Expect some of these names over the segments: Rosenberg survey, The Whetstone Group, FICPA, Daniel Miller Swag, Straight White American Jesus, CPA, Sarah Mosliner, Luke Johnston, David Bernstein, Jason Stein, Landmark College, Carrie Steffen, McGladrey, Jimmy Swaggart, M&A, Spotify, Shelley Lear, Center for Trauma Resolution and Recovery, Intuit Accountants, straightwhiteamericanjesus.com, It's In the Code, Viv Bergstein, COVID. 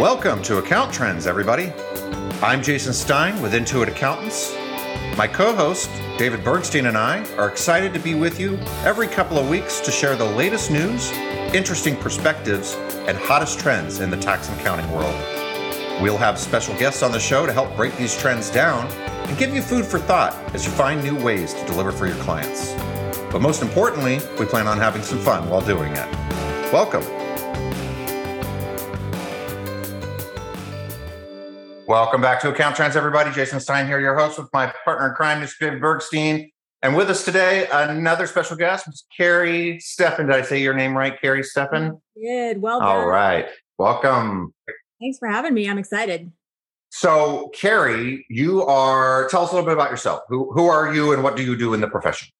Welcome to Account Trends, everybody. I'm Jason Stein with Intuit Accountants. My co-host, David Bernstein, and I are excited to be with you every couple of weeks to share the latest news, interesting perspectives, and hottest trends in the tax and accounting world. We'll have special guests on the show to help break these trends down and give you food for thought as you find new ways to deliver for your clients. But most importantly, we plan on having some fun while doing it. Welcome. Welcome back to Account Trends, everybody. Jason Stein here, your host, with my partner in crime, Ms. Viv Bergstein. And with us today, another special guest, Ms. Carrie Steffen. Did I say your name right, Carrie Steffen? You did. Well done. All right. Welcome. Thanks for having me. I'm excited. So, Carrie, tell us a little bit about yourself. Who are you and what do you do in the profession?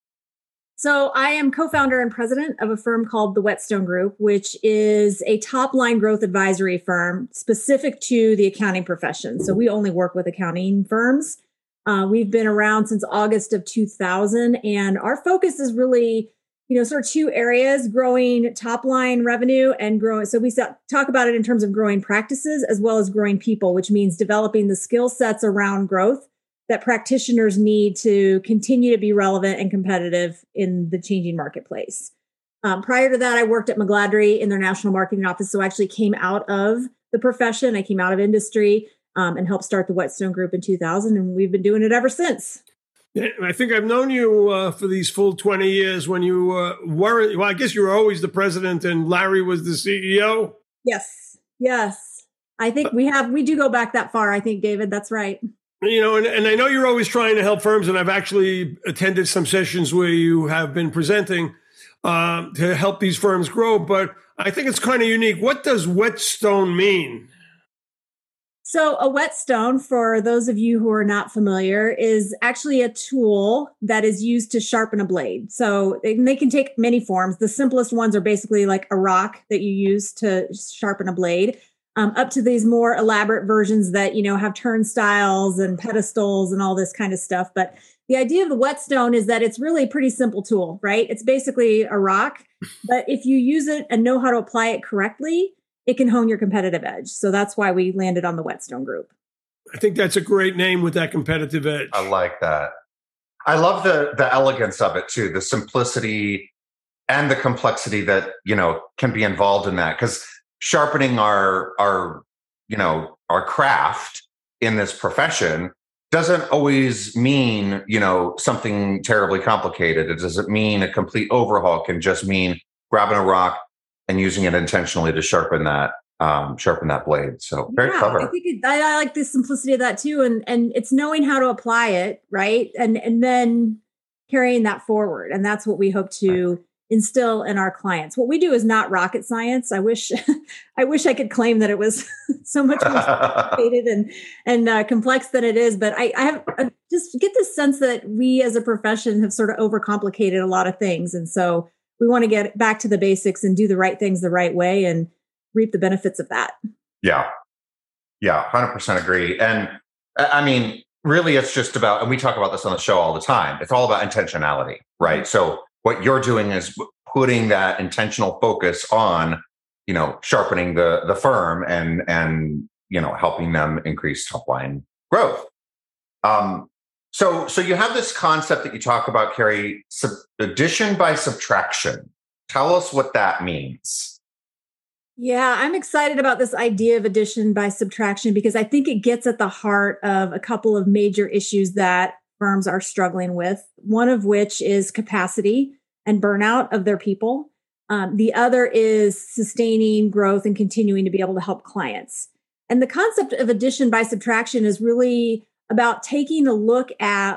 So I am co-founder and president of a firm called The Whetstone Group, which is a top-line growth advisory firm specific to the accounting profession. So we only work with accounting firms. We've been around since August of 2000, and our focus is really, sort of two areas: growing top-line revenue and growing. So we talk about it in terms of growing practices as well as growing people, which means developing the skill sets around growth that practitioners need to continue to be relevant and competitive in the changing marketplace. Prior to that, I worked at McGladrey in their national marketing office. So I actually came out of the profession. I came out of industry and helped start the Whetstone Group in 2000. And we've been doing it ever since. I think I've known you for these full 20 years when you were, well, I guess you were always the president and Larry was the CEO. Yes. I think we do go back that far. I think, David, that's right. And I know you're always trying to help firms, and I've actually attended some sessions where you have been presenting to help these firms grow, but I think it's kind of unique. What does Whetstone mean? So a Whetstone, for those of you who are not familiar, is actually a tool that is used to sharpen a blade. So they can take many forms. The simplest ones are basically like a rock that you use to sharpen a blade. Up to these more elaborate versions that, have turnstiles and pedestals and all this kind of stuff. But the idea of the Whetstone is that it's really a pretty simple tool, right? It's basically a rock, but if you use it and know how to apply it correctly, it can hone your competitive edge. So that's why we landed on the Whetstone Group. I think that's a great name, with that competitive edge. I like that. I love the elegance of it too, the simplicity and the complexity that, can be involved in that. Because sharpening our craft in this profession doesn't always mean, something terribly complicated. It doesn't mean a complete overhaul. It can just mean grabbing a rock and using it intentionally to sharpen that blade. So very clever. I think I like the simplicity of that too. And it's knowing how to apply it, right? And then carrying that forward. And that's what we hope to instill in our clients. What we do is not rocket science. I wish I could claim that it was so much more complicated and complex than it is. But I just get this sense that we as a profession have sort of overcomplicated a lot of things. And so we want to get back to the basics and do the right things the right way and reap the benefits of that. Yeah, 100% agree. And I mean, really, it's just about, and we talk about this on the show all the time, it's all about intentionality, right? So what you're doing is putting that intentional focus on, sharpening the firm and helping them increase top line growth. So you have this concept that you talk about, Carrie, addition by subtraction. Tell us what that means. Yeah, I'm excited about this idea of addition by subtraction because I think it gets at the heart of a couple of major issues that firms are struggling with, one of which is capacity and burnout of their people. The other is sustaining growth and continuing to be able to help clients. And the concept of addition by subtraction is really about taking a look at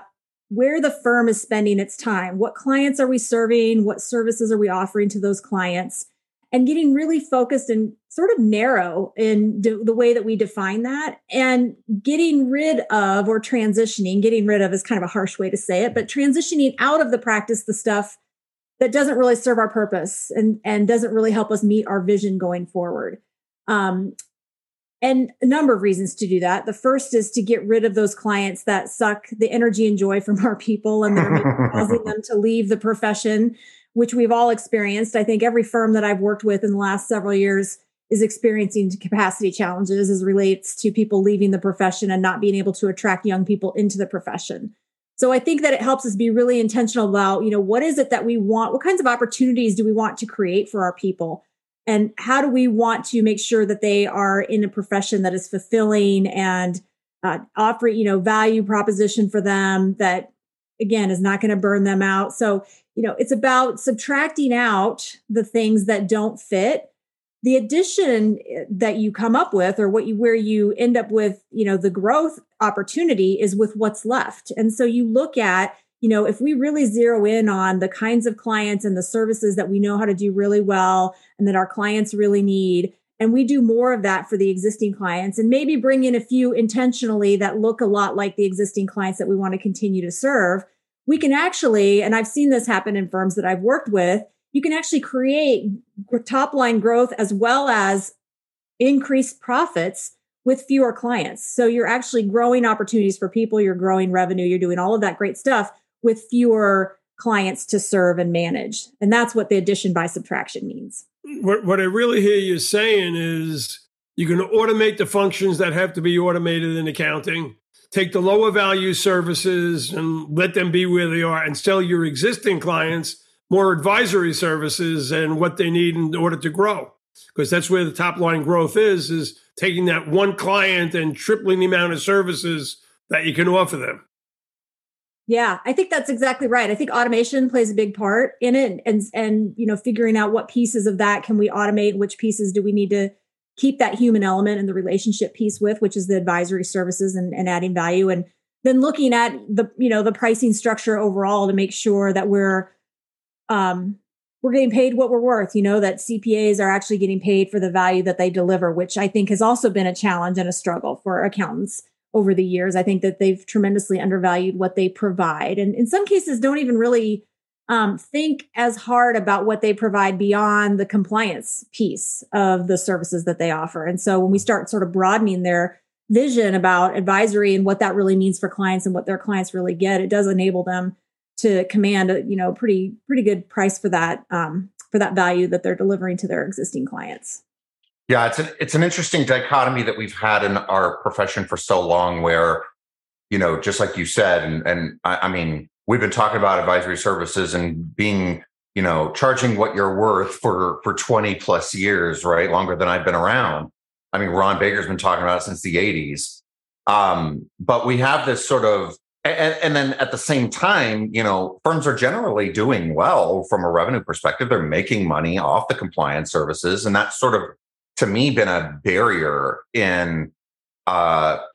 where the firm is spending its time. What clients are we serving? What services are we offering to those clients? And getting really focused and sort of narrow in the way that we define that, and getting rid of is kind of a harsh way to say it, but transitioning out of the practice, the stuff that doesn't really serve our purpose and doesn't really help us meet our vision going forward. And a number of reasons to do that. The first is to get rid of those clients that suck the energy and joy from our people and they're causing them to leave the profession, which we've all experienced. I think every firm that I've worked with in the last several years is experiencing capacity challenges as relates to people leaving the profession and not being able to attract young people into the profession. So I think that it helps us be really intentional about, you know, what is it that we want? What kinds of opportunities do we want to create for our people? And how do we want to make sure that they are in a profession that is fulfilling and offering, you know, value proposition for them that, again, is not going to burn them out. So, you know, it's about subtracting out the things that don't fit. The addition that you come up with, or where you end up with, you know, the growth opportunity is with what's left. And so you look at, you know, if we really zero in on the kinds of clients and the services that we know how to do really well and that our clients really need, and we do more of that for the existing clients and maybe bring in a few intentionally that look a lot like the existing clients that we want to continue to serve, we can actually, and I've seen this happen in firms that I've worked with, you can actually create top line growth as well as increased profits with fewer clients. So you're actually growing opportunities for people, you're growing revenue, you're doing all of that great stuff with fewer clients to serve and manage. And that's what the addition by subtraction means. What I really hear you saying is you can automate the functions that have to be automated in accounting, take the lower value services and let them be where they are and sell your existing clients more advisory services and what they need in order to grow. Because that's where the top line growth is taking that one client and tripling the amount of services that you can offer them. Yeah, I think that's exactly right. I think automation plays a big part in it and you know, figuring out what pieces of that can we automate, which pieces do we need to keep that human element and the relationship piece with, which is the advisory services and adding value. And then looking at the, you know, the pricing structure overall to make sure that we're getting paid what we're worth, you know, that CPAs are actually getting paid for the value that they deliver, which I think has also been a challenge and a struggle for accountants over the years. I think that they've tremendously undervalued what they provide. And in some cases, don't even really think as hard about what they provide beyond the compliance piece of the services that they offer. And so when we start sort of broadening their vision about advisory and what that really means for clients and what their clients really get, it does enable them to command a, you know, pretty good price for that value that they're delivering to their existing clients. Yeah, it's an interesting dichotomy that we've had in our profession for so long where, you know, just like you said, and I mean, we've been talking about advisory services and being, you know, charging what you're worth for 20 plus years, right? Longer than I've been around. I mean, Ron Baker's been talking about it since the 80s. But we have this sort of, and then at the same time, you know, firms are generally doing well from a revenue perspective. They're making money off the compliance services. And that's sort of, to me, been a barrier in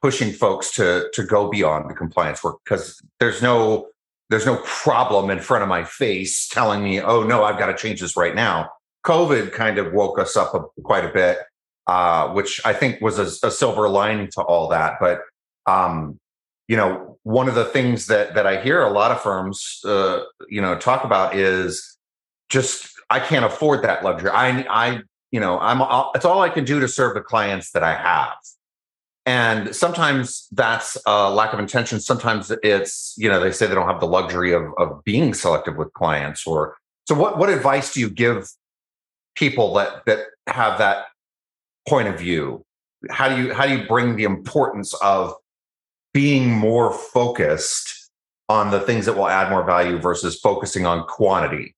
pushing folks to go beyond the compliance work because there's no problem in front of my face telling me, oh, no, I've got to change this right now. COVID kind of woke us up quite a bit, which I think was a silver lining to all that. But, you know, one of the things that I hear a lot of firms, you know, talk about is just, I can't afford that luxury. It's all I can do to serve the clients that I have. And sometimes that's a lack of intention. Sometimes it's, you know, they say they don't have the luxury of being selective with clients. Or so what advice do you give people that have that point of view? How do you bring the importance of being more focused on the things that will add more value versus focusing on quantity?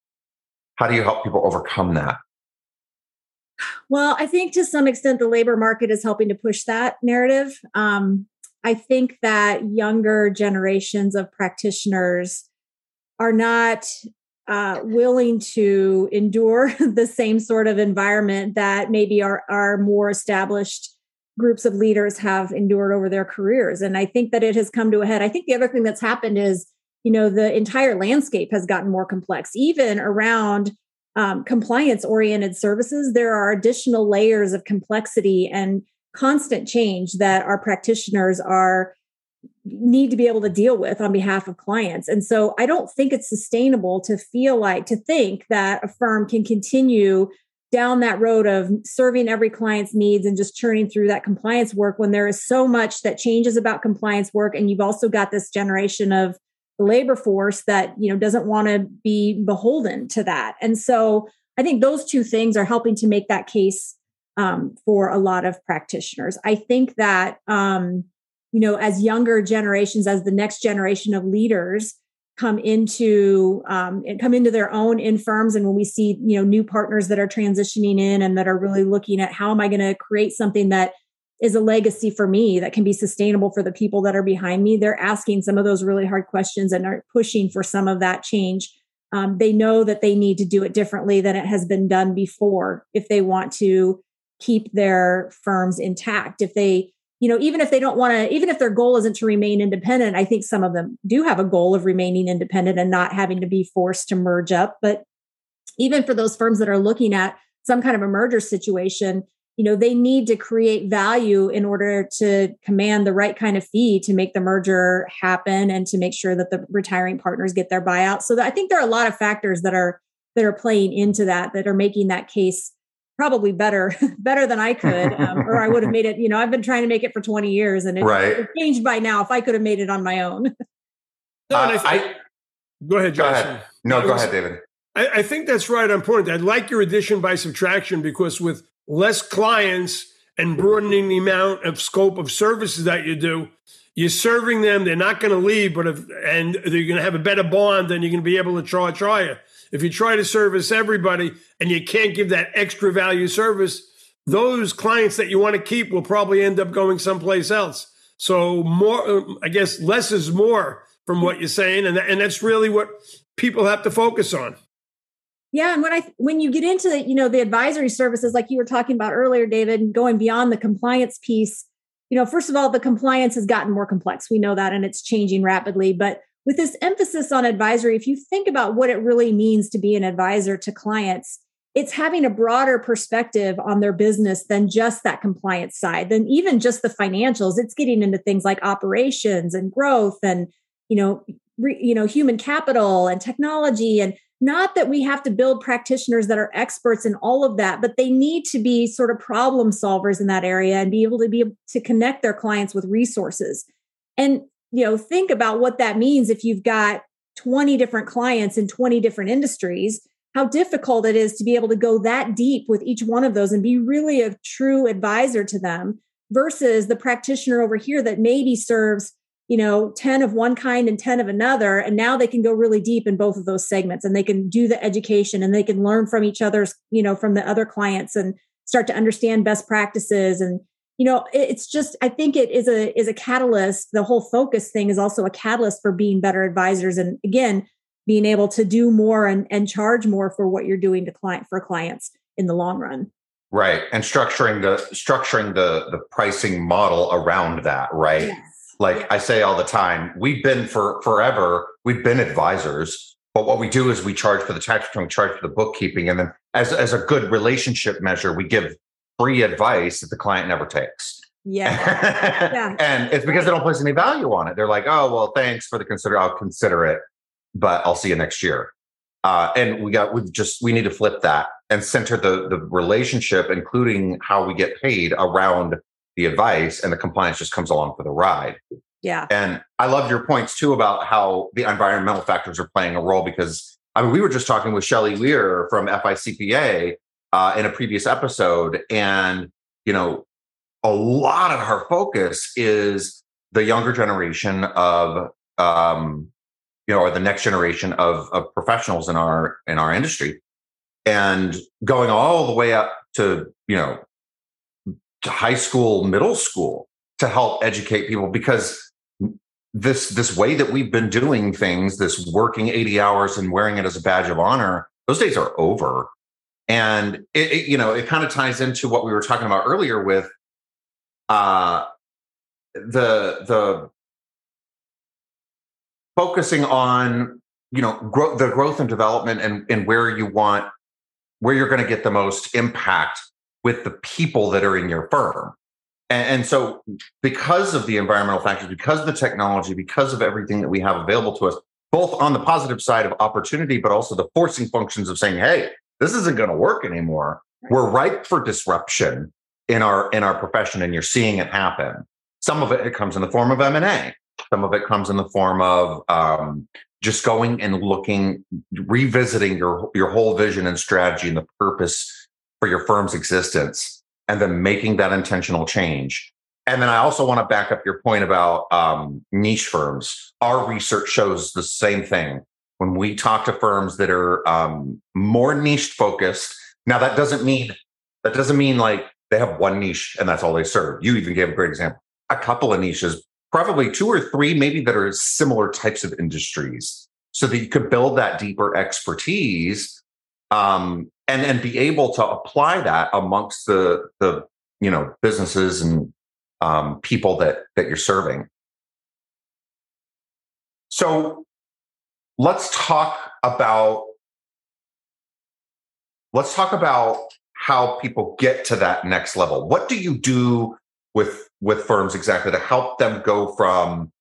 How do you help people overcome that? Well, I think to some extent, the labor market is helping to push that narrative. I think that younger generations of practitioners are not willing to endure the same sort of environment that maybe our more established groups of leaders have endured over their careers. And I think that it has come to a head. I think the other thing that's happened is, you know, the entire landscape has gotten more complex, even around compliance-oriented services. There are additional layers of complexity and constant change that our practitioners need to be able to deal with on behalf of clients. And so I don't think it's sustainable to think that a firm can continue down that road of serving every client's needs and just churning through that compliance work when there is so much that changes about compliance work. And you've also got this generation of the labor force that, you know, doesn't want to be beholden to that. And so I think those two things are helping to make that case for a lot of practitioners. I think that, as younger generations, as the next generation of leaders come into their own in firms. And when we see, new partners that are transitioning in and that are really looking at how am I going to create something that is a legacy for me that can be sustainable for the people that are behind me, they're asking some of those really hard questions and are pushing for some of that change. They know that they need to do it differently than it has been done before if they want to keep their firms intact. If they, even if they don't want to, even if their goal isn't to remain independent, I think some of them do have a goal of remaining independent and not having to be forced to merge up. But even for those firms that are looking at some kind of a merger situation, they need to create value in order to command the right kind of fee to make the merger happen and to make sure that the retiring partners get their buyout. So I think there are a lot of factors that are playing into that are making that case probably better than I could, or I would have made it. I've been trying to make it for 20 years, and it changed by now. If I could have made it on my own. Go ahead, Josh. Go ahead, David. I think that's right on point. I like your addition by subtraction, because with less clients and broadening the amount of scope of services that you do, you're serving them. They're not going to leave, and they're going to have a better bond than you're going to be able to charge higher. If you try to service everybody and you can't give that extra value service, those clients that you want to keep will probably end up going someplace else. So less is more from what you're saying. And that's really what people have to focus on. Yeah. And when you get into the advisory services, like you were talking about earlier, David, and going beyond the compliance piece, first of all, the compliance has gotten more complex. We know that, and it's changing rapidly. But with this emphasis on advisory, if you think about what it really means to be an advisor to clients, it's having a broader perspective on their business than just that compliance side, than even just the financials. It's getting into things like operations and growth and, human capital and technology. And not that we have to build practitioners that are experts in all of that, but they need to be sort of problem solvers in that area and be able to connect their clients with resources. And think about what that means if you've got 20 different clients in 20 different industries, how difficult it is to be able to go that deep with each one of those and be really a true advisor to them versus the practitioner over here that maybe serves, 10 of one kind and 10 of another. And now they can go really deep in both of those segments, and they can do the education, and they can learn from each other's, from the other clients, and start to understand best practices. And it's just, I think it is a catalyst. The whole focus thing is also a catalyst for being better advisors. And again, being able to do more and charge more for what you're doing for clients in the long run. Right. And structuring the pricing model around that. Right. Yes. I say all the time, we've been advisors, but what we do is we charge for the tax return, we charge for the bookkeeping. And then as a good relationship measure, we give free advice that the client never takes. Yeah. And it's because they don't place any value on it. They're like, oh, well, thanks for the I'll consider it, but I'll see you next year. And we need to flip that and center the relationship, including how we get paid, around the advice, and the compliance just comes along for the ride. Yeah. And I love your points too about how the environmental factors are playing a role, because we were just talking with Shelley Lear from FICPA in a previous episode. And, a lot of her focus is the younger generation of, or the next generation of professionals in our industry, and going all the way up to, to high school, middle school, to help educate people, because this way that we've been doing things, this working 80 hours and wearing it as a badge of honor, those days are over. And it kind of ties into what we were talking about earlier with the focusing on the growth and development and where you're going to get the most impact with the people that are in your firm. And so because of the environmental factors, because of the technology, because of everything that we have available to us, both on the positive side of opportunity, but also the forcing functions of saying, hey, this isn't going to work anymore. We're ripe for disruption in our profession, and you're seeing it happen. Some of it comes in the form of M&A. Some of it comes in the form of just going and looking, revisiting your whole vision and strategy and the purpose for your firm's existence. and then making that intentional change. And then I also want to back up your point about niche firms. Our research shows the same thing. When we talk to firms that are more niche focused, now that doesn't mean like they have one niche and that's all they serve. You even gave a great example. A couple of niches, probably two or three maybe, that are similar types of industries, so that you could build that deeper expertise and be able to apply that amongst the businesses and people that you're serving. So let's talk about how people get to that next level. What do you do with firms exactly to help them go from,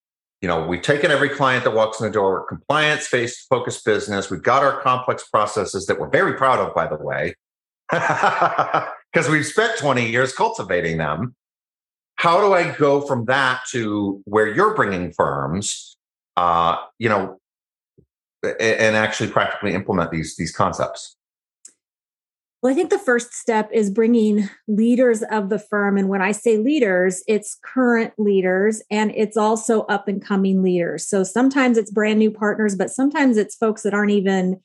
we've taken every client that walks in the door, compliance-based focused business, we've got our complex processes that we're very proud of, by the way, because we've spent 20 years cultivating them. How do I go from that to where you're bringing firms, and actually practically implement these concepts? Well, I think the first step is bringing leaders of the firm. And when I say leaders, it's current leaders and it's also up and coming leaders. So sometimes it's brand new partners, but sometimes it's folks that aren't even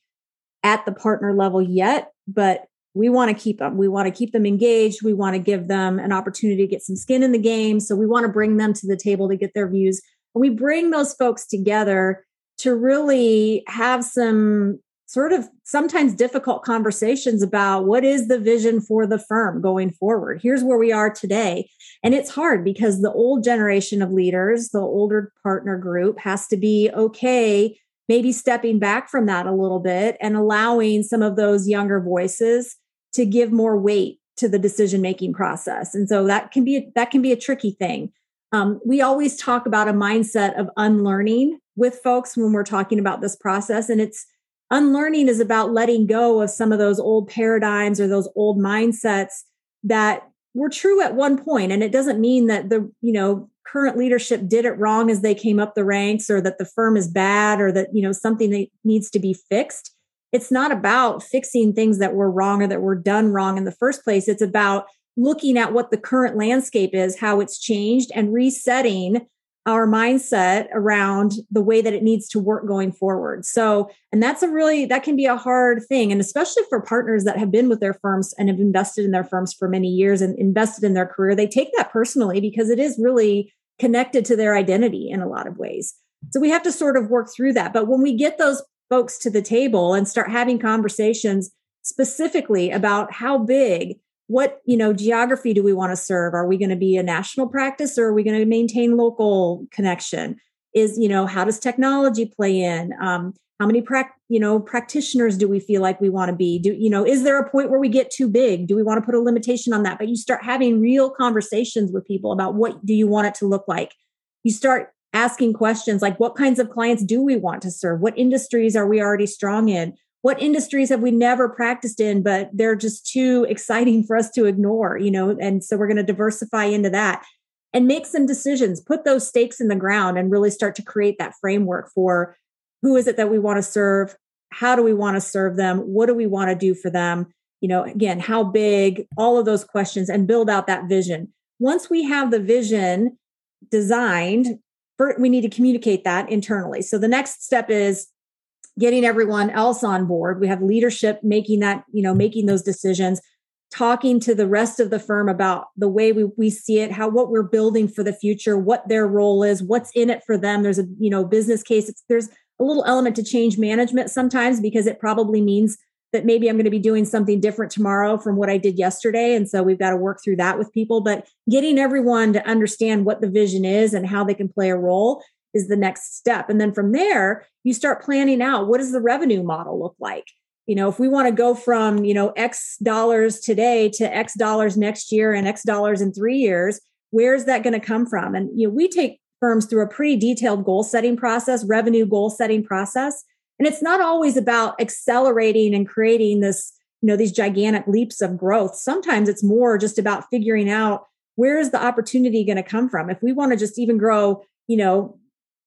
at the partner level yet, but we want to keep them. We want to keep them engaged. We want to give them an opportunity to get some skin in the game. So we want to bring them to the table to get their views. And we bring those folks together to really have some sort of sometimes difficult conversations about what is the vision for the firm going forward. Here's where we are today. And it's hard because the old generation of leaders, the older partner group, has to be okay maybe stepping back from that a little bit and allowing some of those younger voices to give more weight to the decision-making process. And so that can be a tricky thing. We always talk about a mindset of unlearning with folks when we're talking about this process. And it's unlearning is about letting go of some of those old paradigms or those old mindsets that were true at one point. And it doesn't mean that the, current leadership did it wrong as they came up the ranks, or that the firm is bad, or that, something that needs to be fixed. It's not about fixing things that were wrong or that were done wrong in the first place. It's about looking at what the current landscape is, how it's changed, and resetting our mindset around the way that it needs to work going forward. So, and that can be a hard thing. And especially for partners that have been with their firms and have invested in their firms for many years and invested in their career, they take that personally because it is really connected to their identity in a lot of ways. So we have to sort of work through that. But when we get those folks to the table and start having conversations specifically about how big, what, geography do we want to serve? Are we going to be a national practice, or are we going to maintain local connection? Is, how does technology play in? How many practitioners do we feel like we want to be? Is there a point where we get too big? Do we want to put a limitation on that? But you start having real conversations with people about what do you want it to look like? You start asking questions like, what kinds of clients do we want to serve? What industries are we already strong in? What industries have we never practiced in, but they're just too exciting for us to ignore, And so we're going to diversify into that and make some decisions, put those stakes in the ground, and really start to create that framework for who is it that we want to serve? How do we want to serve them? What do we want to do for them? Again, how big, all of those questions, and build out that vision. Once we have the vision designed, we need to communicate that internally. So the next step is getting everyone else on board. We have leadership making that, making those decisions, talking to the rest of the firm about the way we see it, what we're building for the future, what their role is, what's in it for them. There's a, business case. There's a little element to change management sometimes, because it probably means that maybe I'm going to be doing something different tomorrow from what I did yesterday. And so we've got to work through that with people, but getting everyone to understand what the vision is and how they can play a role is the next step. And then from there, you start planning out, what does the revenue model look like? If we want to go from, X dollars today to X dollars next year and X dollars in 3 years, where's that going to come from? And, we take firms through a pretty detailed goal setting process, revenue goal setting process. And it's not always about accelerating and creating this, these gigantic leaps of growth. Sometimes it's more just about figuring out, where is the opportunity going to come from? If we want to just even grow,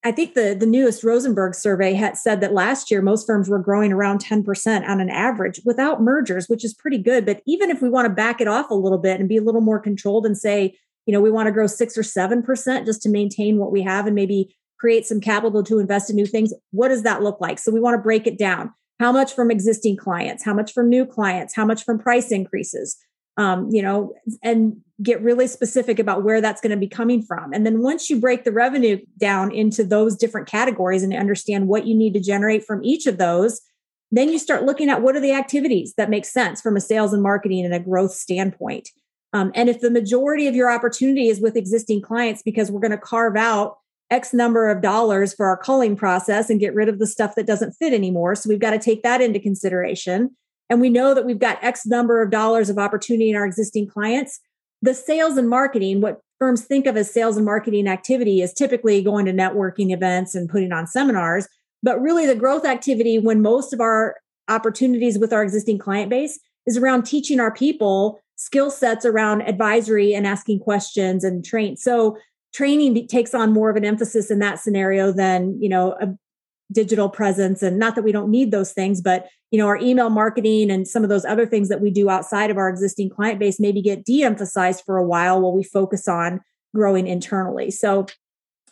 I think the newest Rosenberg survey had said that last year, most firms were growing around 10% on an average without mergers, which is pretty good. But even if we want to back it off a little bit and be a little more controlled and say, you know, we want to grow 6 or 7% just to maintain what we have and maybe create some capital to invest in new things, what does that look like? So we want to break it down. How much from existing clients? How much from new clients? How much from price increases? And get really specific about where that's going to be coming from. And then once you break the revenue down into those different categories and understand what you need to generate from each of those, then you start looking at what are the activities that make sense from a sales and marketing and a growth standpoint. And if the majority of your opportunity is with existing clients, because we're going to carve out X number of dollars for our culling process and get rid of the stuff that doesn't fit anymore. So we've got to take that into consideration. And we know that we've got X number of dollars of opportunity in our existing clients. The sales and marketing, what firms think of as sales and marketing activity, is typically going to networking events and putting on seminars. But really the growth activity, when most of our opportunities with our existing client base, is around teaching our people skill sets around advisory and asking questions and train. So training takes on more of an emphasis in that scenario than, a digital presence. And not that we don't need those things, but, our email marketing and some of those other things that we do outside of our existing client base maybe get de-emphasized for a while we focus on growing internally. So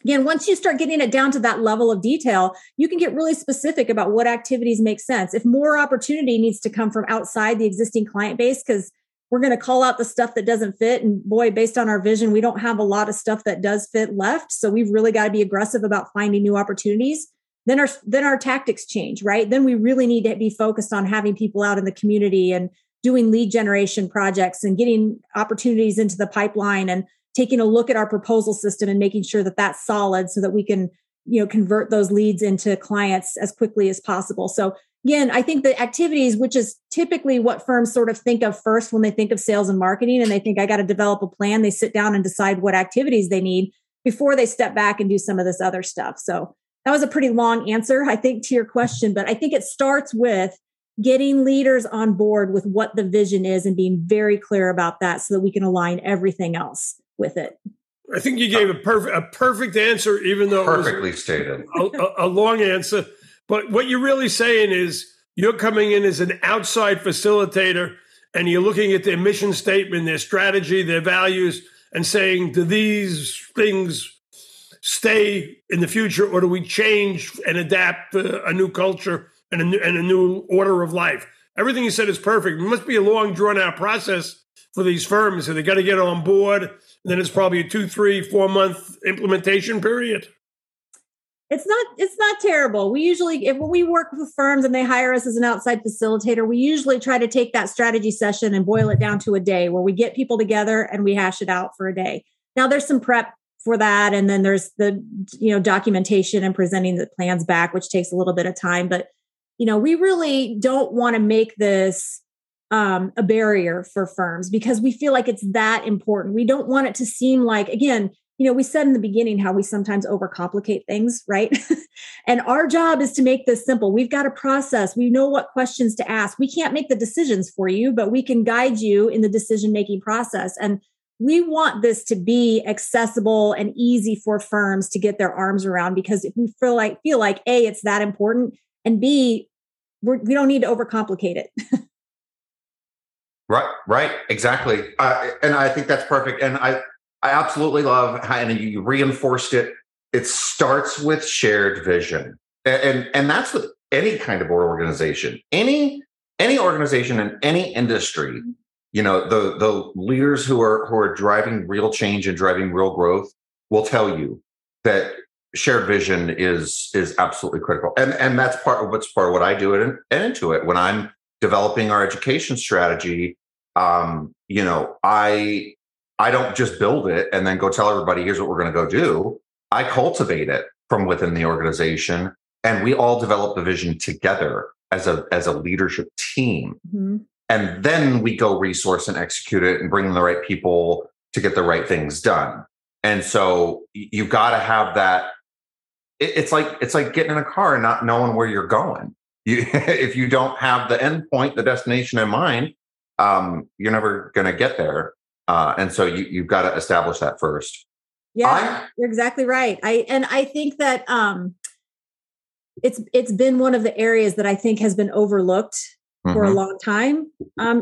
again, once you start getting it down to that level of detail, you can get really specific about what activities make sense. If more opportunity needs to come from outside the existing client base, because we're going to call out the stuff that doesn't fit. And boy, based on our vision, we don't have a lot of stuff that does fit left. So we've really got to be aggressive about finding new opportunities. Then our tactics change, right? Then we really need to be focused on having people out in the community and doing lead generation projects and getting opportunities into the pipeline and taking a look at our proposal system and making sure that that's solid so that we can, convert those leads into clients as quickly as possible. So again, I think the activities, which is typically what firms sort of think of first when they think of sales and marketing, and they think I got to develop a plan. They sit down and decide what activities they need before they step back and do some of this other stuff. So that was a pretty long answer, I think, to your question, but I think it starts with getting leaders on board with what the vision is and being very clear about that so that we can align everything else with it. I think you gave a perfect answer, even though perfectly stated a long answer. But what you're really saying is you're coming in as an outside facilitator and you're looking at their mission statement, their strategy, their values, and saying, do these things stay in the future, or do we change and adapt a new culture and a new order of life? Everything you said is perfect. It must be a long, drawn-out process for these firms, and they got to get on board. And then it's probably a 2-4 month implementation period. It's not terrible. We usually, when we work with firms and they hire us as an outside facilitator, we usually try to take that strategy session and boil it down to a day where we get people together and we hash it out for a day. Now there's some prep for that. And then there's the, documentation and presenting the plans back, which takes a little bit of time, but, we really don't want to make this a barrier for firms because we feel like it's that important. We don't want it to seem like, again, we said in the beginning how we sometimes overcomplicate things, right? And our job is to make this simple. We've got a process. We know what questions to ask. We can't make the decisions for you, but we can guide you in the decision-making process. And we want this to be accessible and easy for firms to get their arms around, because if we feel like A, it's that important, and B, we don't need to overcomplicate it. Right, exactly. And I think that's perfect. And I absolutely love how you reinforced it. It starts with shared vision, and that's with any kind of organization, any organization in any industry. The leaders who are driving real change and driving real growth will tell you that shared vision is absolutely critical. And that's part of what I do at Intuit. When I'm developing our education strategy, I don't just build it and then go tell everybody, here's what we're going to go do. I cultivate it from within the organization, and we all develop the vision together as a leadership team. Mm-hmm. And then we go resource and execute it and bring in the right people to get the right things done. And so you've got to have that. It's like getting in a car and not knowing where you're going. If you don't have the end point, the destination in mind, you're never going to get there. And so you've got to establish that first. Yeah, you're exactly right. I think that it's been one of the areas that I think has been overlooked for a long time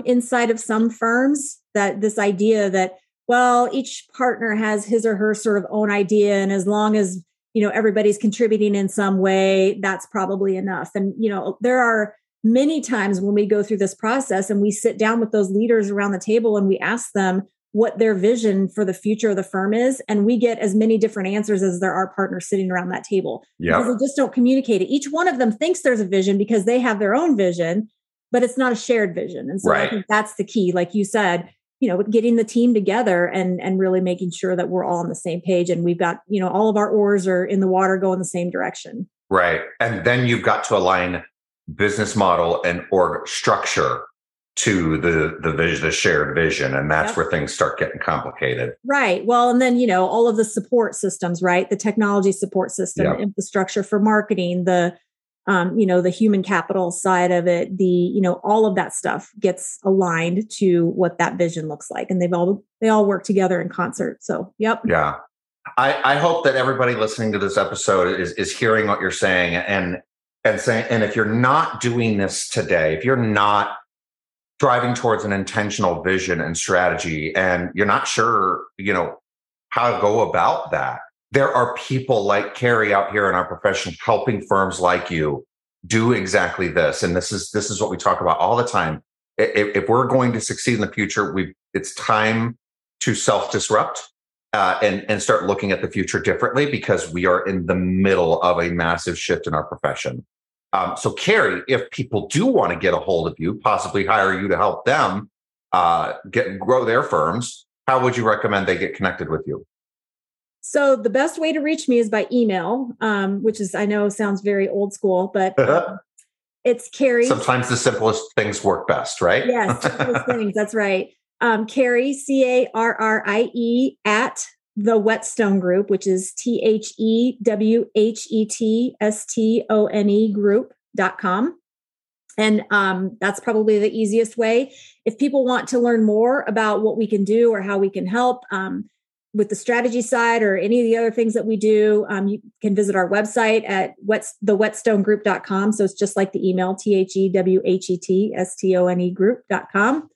inside of some firms, that this idea that, well, each partner has his or her sort of own idea. And as long as, you know, everybody's contributing in some way, that's probably enough. And, you know, there are many times when we go through this process and we sit down with those leaders around the table and we ask them what their vision for the future of the firm is. And we get as many different answers as there are partners sitting around that table. Yeah. Because they just don't communicate it. Each one of them thinks there's a vision because they have their own vision, but it's not a shared vision. And so I think that's the key. Like you said, you know, getting the team together and really making sure that we're all on the same page and we've got, you know, all of our oars are in the water going the same direction. Right. And then you've got to align business model and org structure to the shared vision. And that's where things start getting complicated. Right. Well, and then, you know, all of the support systems, right? The technology support system, the infrastructure for marketing, the, you know, the human capital side of it, the, you know, all of that stuff gets aligned to what that vision looks like. And they all work together in concert. So, Yeah. I hope that everybody listening to this episode is hearing what you're saying and saying, and if you're not doing this today, if you're not driving towards an intentional vision and strategy, and you're not sure, you know, how to go about that, there are people like Carrie out here in our profession helping firms like you do exactly this. And this is what we talk about all the time. If we're going to succeed in the future, it's time to self-disrupt and start looking at the future differently, because we are in the middle of a massive shift in our profession. So Carrie, if people do want to get a hold of you, possibly hire you to help them grow their firms, how would you recommend they get connected with you? So the best way to reach me is by email, which is, I know sounds very old school, but it's Carrie. Sometimes the simplest things work best, right? Yes, simplest things. That's right. Carrie, Carrie, at The Whetstone Group, which is THEWHETSTONE group.com. And that's probably the easiest way. If people want to learn more about what we can do or how we can help, with the strategy side or any of the other things that we do, you can visit our website at thewhetstonegroup.com. So it's just like the email, THEWHETSTONE group.com.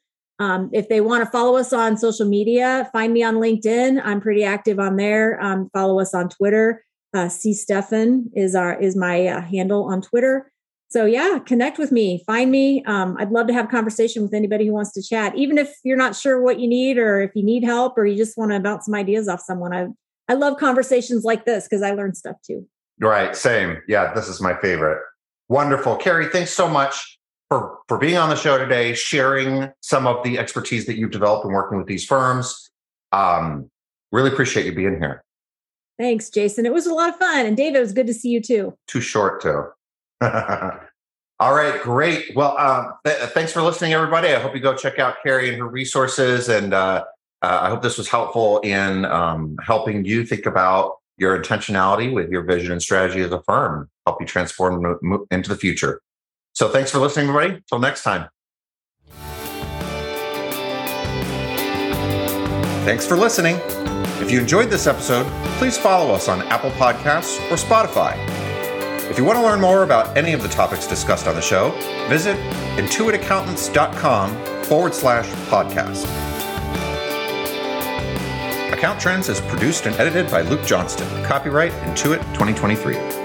If they want to follow us on social media, find me on LinkedIn. I'm pretty active on there. Follow us on Twitter. C Steffen is my handle on Twitter. So yeah, connect with me, find me. I'd love to have a conversation with anybody who wants to chat, even if you're not sure what you need, or if you need help, or you just want to bounce some ideas off someone. I love conversations like this because I learn stuff too. Right. Same. Yeah. This is my favorite. Wonderful. Carrie, thanks so much for being on the show today, sharing some of the expertise that you've developed in working with these firms. Really appreciate you being here. Thanks, Jason. It was a lot of fun. And David, it was good to see you too. Too short too. All right, great. Well, thanks for listening, everybody. I hope you go check out Carrie and her resources. And I hope this was helpful in helping you think about your intentionality with your vision and strategy as a firm, help you transform into the future. So thanks for listening, everybody. Till next time. Thanks for listening. If you enjoyed this episode, please follow us on Apple Podcasts or Spotify. If you want to learn more about any of the topics discussed on the show, visit intuitaccountants.com/podcast. Account Trends is produced and edited by Luke Johnston. Copyright Intuit 2023.